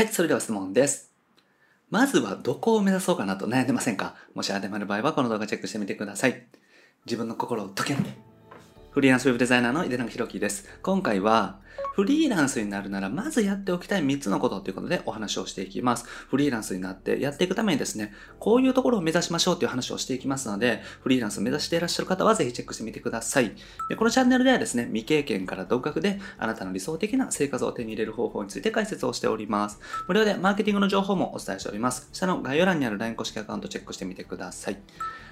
はい、それでは質問です。まずはどこを目指そうかなと悩んでませんか？もし当てはまる場合はこの動画チェックしてみてください。自分の心を解き放て。フリーランスウェブデザイナーの井手永弘樹です。今回はフリーランスになるならまずやっておきたい3つのことということでお話をしていきます。フリーランスになってやっていくためにですね、こういうところを目指しましょうという話をしていきますので、フリーランスを目指していらっしゃる方はぜひチェックしてみてください。で、このチャンネルではですね、未経験から独学であなたの理想的な生活を手に入れる方法について解説をしております。無料でマーケティングの情報もお伝えしております。下の概要欄にある LINE 公式アカウントチェックしてみてください。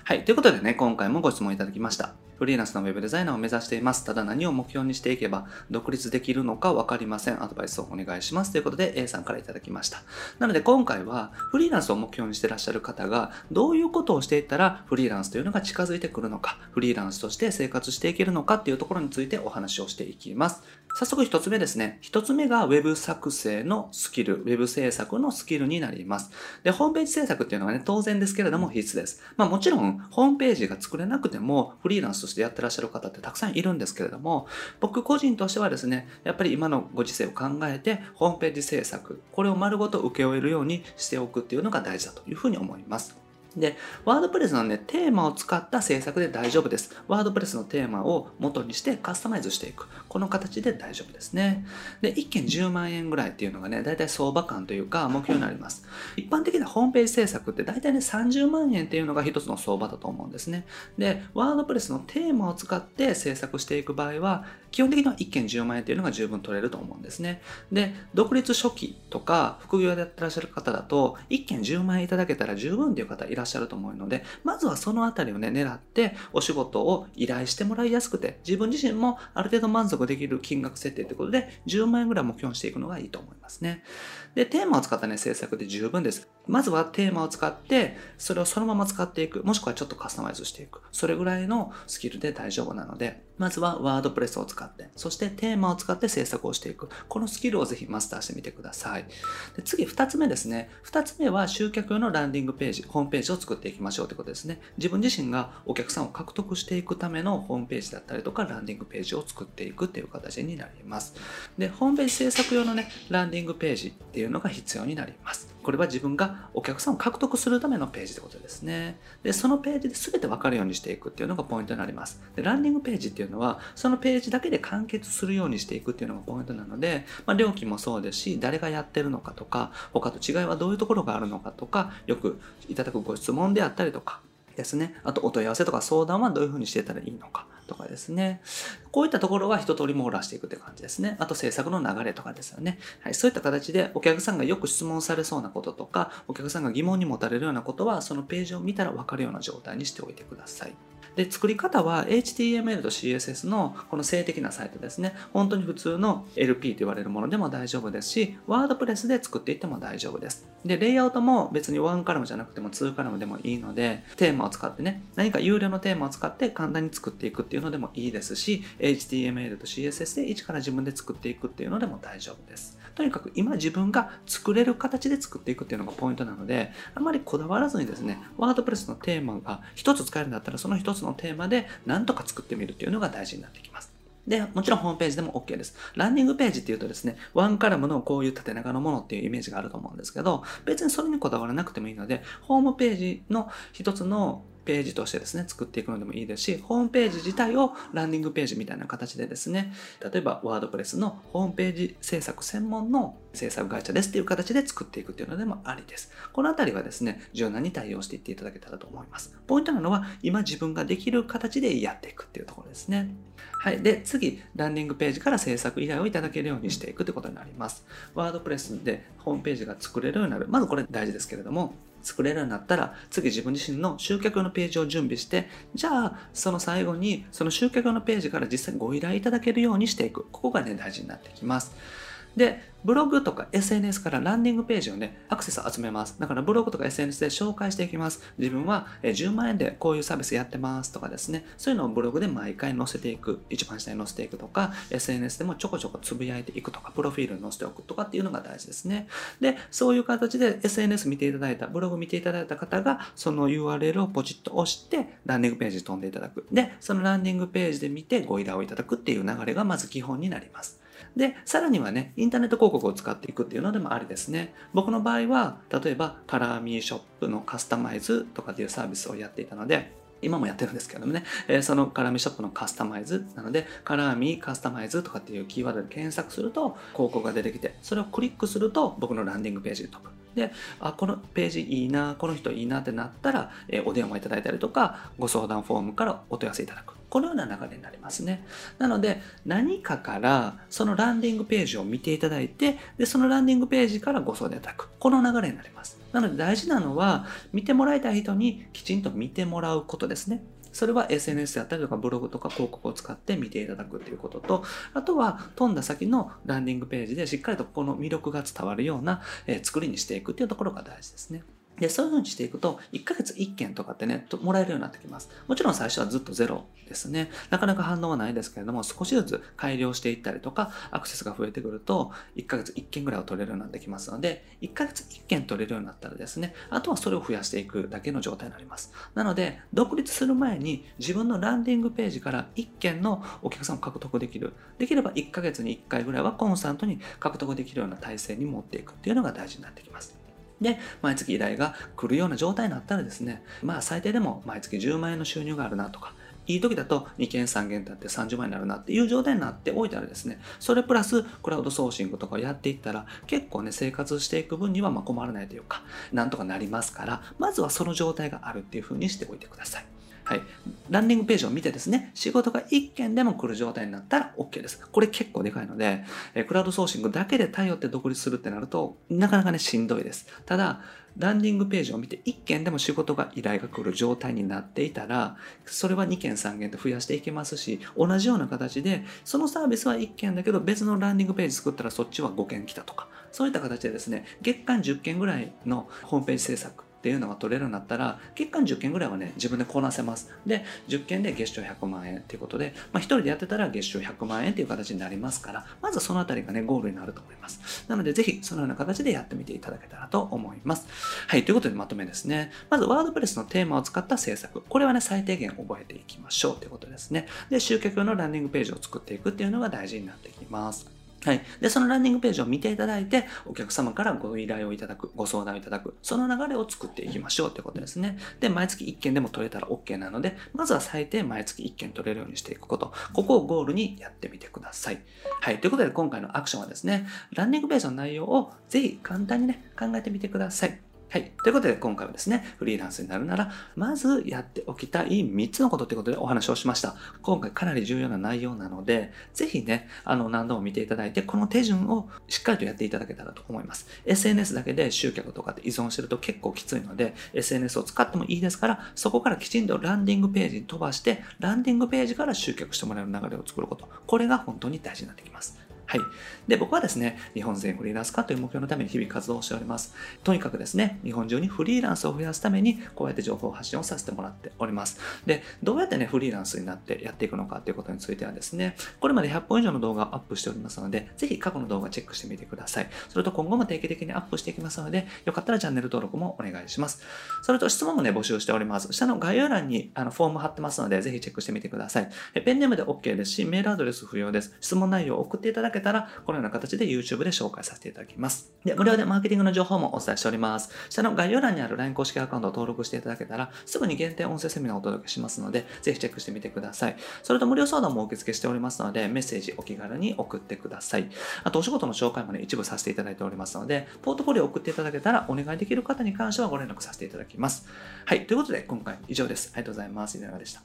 はい、ということでね、今回もご質問いただきました。フリーランスのウェブデザイナーを目指しています。ただ何を目標にしていけば独立できるのか分かりません。アドバイスをお願いします。ということで A さんからいただきました。なので今回はフリーランスを目標にしてらっしゃる方がどういうことをしていったらフリーランスというのが近づいてくるのか、フリーランスとして生活していけるのかっていうところについてお話をしていきます。早速一つ目ですね。一つ目がウェブ作成のスキル、ウェブ制作のスキルになります。で、ホームページ制作っていうのはね、当然ですけれども必須です。まあもちろんホームページが作れなくてもフリーランスとしてやってらっしゃる方ってたくさんいるんですけれども、僕個人としてはですね、やっぱり今のご時世を考えてホームページ制作、これを丸ごと請け負えるようにしておくっていうのが大事だというふうに思います。で、ワードプレスのね、テーマを使った制作で大丈夫です。ワードプレスのテーマを元にしてカスタマイズしていく。この形で大丈夫ですね。で、1件10万円ぐらいっていうのがね、だいたい相場感というか目標になります。一般的なホームページ制作ってだいたいね、30万円っていうのが一つの相場だと思うんですね。で、ワードプレスのテーマを使って制作していく場合は、基本的には1件10万円っていうのが十分取れると思うんですね。で、独立初期とか副業でやってらっしゃる方だと、1件10万円いただけたら十分っていう方いらっしゃると思うので、まずはそのあたりをね、狙ってお仕事を依頼してもらいやすくて、自分自身もある程度満足できる金額設定ということで、10万円ぐらい目標にしていくのがいいと思いますね。で、テーマを使ったね、制作で十分です。まずはテーマを使って、それをそのまま使っていく、もしくはちょっとカスタマイズしていく。それぐらいのスキルで大丈夫なので、まずはワードプレスを使って、そしてテーマを使って制作をしていく。このスキルをぜひマスターしてみてください。で、次、2つ目ですね。2つ目は集客用のランディングページ、ホームページを作っていきましょうということですね。自分自身がお客さんを獲得していくためのホームページだったりとか、ランディングページを作っていくっていう形になります。で、ホームページ制作用のね、ランディングページっていうのが必要になります。これは自分がお客さんを獲得するためのページということですね。で、そのページで全て分かるようにしていくっていうのがポイントになります。で、ランディングページっていうのは、そのページだけで完結するようにしていくっていうのがポイントなので、まあ、料金もそうですし、誰がやってるのかとか、他と違いはどういうところがあるのかとか、よくいただくご質問であったりとかですね。あと、お問い合わせとか相談はどういうふうにしてたらいいのかとかですね。こういったところは一通り網羅していくって感じですね。あと制作の流れとかですよね。はい、そういった形でお客さんがよく質問されそうなこととか、お客さんが疑問に持たれるようなことは、そのページを見たら分かるような状態にしておいてください。で、作り方は HTML と CSS のこの静的なサイトですね。本当に普通の LP と言われるものでも大丈夫ですし、WordPress で作っていっても大丈夫です。で、レイアウトも別に1カラムじゃなくても2カラムでもいいので、テーマを使ってね、何か有料のテーマを使って簡単に作っていくっていうのでもいいですし、HTML と CSS で一から自分で作っていくっていうのでも大丈夫です。とにかく今自分が作れる形で作っていくっていうのがポイントなので、あまりこだわらずにですね、WordPress のテーマが一つ使えるんだったら、その一つのテーマで何とか作ってみるっていうのが大事になってきます。で、もちろんホームページでも OK です。ランディングページっていうとですね、ワンカラムのこういう縦長のものっていうイメージがあると思うんですけど、別にそれにこだわらなくてもいいので、ホームページの一つのページとしてですね、作っていくのでもいいですし、ホームページ自体をランディングページみたいな形でですね、例えばワードプレスのホームページ制作専門の制作会社ですっていう形で作っていくっていうのでもありです。このあたりはですね、柔軟に対応していっていただけたらと思います。ポイントなのは、今自分ができる形でやっていくっていうところですね。はい。で、次、ランディングページから制作依頼をいただけるようにしていくということになります。ワードプレスでホームページが作れるようになる。まずこれ大事ですけれども、作れるようになったら、次自分自身の集客のページを準備して、じゃあ、その最後に、その集客のページから実際ご依頼いただけるようにしていく。ここがね、大事になってきます。で、ブログとか SNS からランディングページをね、アクセス集めます。だからブログとか SNS で紹介していきます。自分は10万円でこういうサービスやってますとかですね、そういうのをブログで毎回載せていく、一番下に載せていくとか、SNS でもちょこちょこつぶやいていくとか、プロフィールに載せておくとかっていうのが大事ですね。で、そういう形で SNS 見ていただいた、ブログ見ていただいた方が、その URL をポチッと押して、ランディングページに飛んでいただく。で、そのランディングページで見てご依頼をいただくっていう流れがまず基本になります。で、さらにはね、インターネット広告を使っていくっていうのでもありですね。僕の場合は、例えばカラーミーショップのカスタマイズとかっていうサービスをやっていたので、今もやってるんですけどもね、そのカラーミーショップのカスタマイズなので、カラーミーカスタマイズとかっていうキーワードで検索すると広告が出てきて、それをクリックすると僕のランディングページに飛ぶ。で、あ、このページいいな、この人いいなってなったら、お電話いただいたりとか、ご相談フォームからお問い合わせいただく。このような流れになりますね。なので、何かからそのランディングページを見ていただいて、で、そのランディングページからご相談いただく。この流れになります。なので大事なのは、見てもらいたい人にきちんと見てもらうことですね。それは SNS であったりとかブログとか広告を使って見ていただくということと、あとは飛んだ先のランディングページでしっかりとこの魅力が伝わるような作りにしていくっていうところが大事ですね。で、そういうふうにしていくと、1ヶ月1件とかってね、もらえるようになってきます。もちろん最初はずっとゼロですね。なかなか反応はないですけれども、少しずつ改良していったりとか、アクセスが増えてくると、1ヶ月1件ぐらいは取れるようになってきますので、1ヶ月1件取れるようになったらですね、あとはそれを増やしていくだけの状態になります。なので、独立する前に自分のランディングページから1件のお客さんを獲得できる。できれば1ヶ月に1回ぐらいはコンスタントに獲得できるような体制に持っていくっていうのが大事になってきます。で、毎月依頼が来るような状態になったらですね、まあ最低でも毎月10万円の収入があるなとか、いい時だと2件3件だって30万円になるなっていう状態になっておいたらですね、それプラスクラウドソーシングとかをやっていったら結構ね、生活していく分にはまあ困らないというか、なんとかなりますから、まずはその状態があるっていうふうにしておいてください。はい。ランディングページを見てですね、仕事が1件でも来る状態になったら OK です。これ結構でかいので、クラウドソーシングだけで頼って独立するってなると、なかなかね、しんどいです。ただ、ランディングページを見て1件でも仕事が依頼が来る状態になっていたら、それは2件3件と増やしていけますし、同じような形で、そのサービスは1件だけど別のランディングページ作ったらそっちは5件来たとか、そういった形でですね、月間10件ぐらいのホームページ制作、っていうのが取れるようになったら、月間10件ぐらいはね、自分でこなせます。で、10件で月賞100万円っていうことで、まあ、1人でやってたら月賞100万円っていう形になりますから、まずはそのあたりがね、ゴールになると思います。なので、ぜひそのような形でやってみていただけたらと思います。はい、ということでまとめですね。まず、ワードプレスのテーマを使った制作。これはね、最低限覚えていきましょうということですね。で、集客用のランディングページを作っていくっていうのが大事になってきます。はい。で、そのランディングページを見ていただいて、お客様からご依頼をいただく、ご相談をいただく、その流れを作っていきましょうということですね。で、毎月1件でも取れたら OK なので、まずは最低毎月1件取れるようにしていくこと、ここをゴールにやってみてください。はい。ということで、今回のアクションはですね、ランディングページの内容をぜひ簡単にね、考えてみてください。はい。ということで、今回はですね、フリーランスになるなら、まずやっておきたい3つのことということでお話をしました。今回かなり重要な内容なので、ぜひね、何度も見ていただいて、この手順をしっかりとやっていただけたらと思います。SNS だけで集客とかって依存してると結構きついので、SNS を使ってもいいですから、そこからきちんとランディングページに飛ばして、ランディングページから集客してもらえる流れを作ること。これが本当に大事になってきます。はい。で、僕はですね、日本全フリーランス化という目標のために日々活動をしております。とにかくですね、日本中にフリーランスを増やすために、こうやって情報発信をさせてもらっております。で、どうやってね、フリーランスになってやっていくのかということについてはですね、これまで100本以上の動画をアップしておりますので、ぜひ過去の動画チェックしてみてください。それと今後も定期的にアップしていきますので、よかったらチャンネル登録もお願いします。それと質問もね、募集しております。下の概要欄にフォーム貼ってますので、ぜひチェックしてみてください。ペンネームで OK ですし、メールアドレス不要です。質問内容を送っていただけたらこのような形で YouTube で紹介させていただきます。で、無料でマーケティングの情報もお伝えしております。下の概要欄にある LINE 公式アカウントを登録していただけたらすぐに限定音声セミナーをお届けしますので、ぜひチェックしてみてください。それと無料相談も受付しておりますので、メッセージお気軽に送ってください。あとお仕事の紹介もね、一部させていただいておりますので、ポートフォリオを送っていただけたらお願いできる方に関してはご連絡させていただきます。はい、ということで今回以上です。ありがとうございます。いながでした。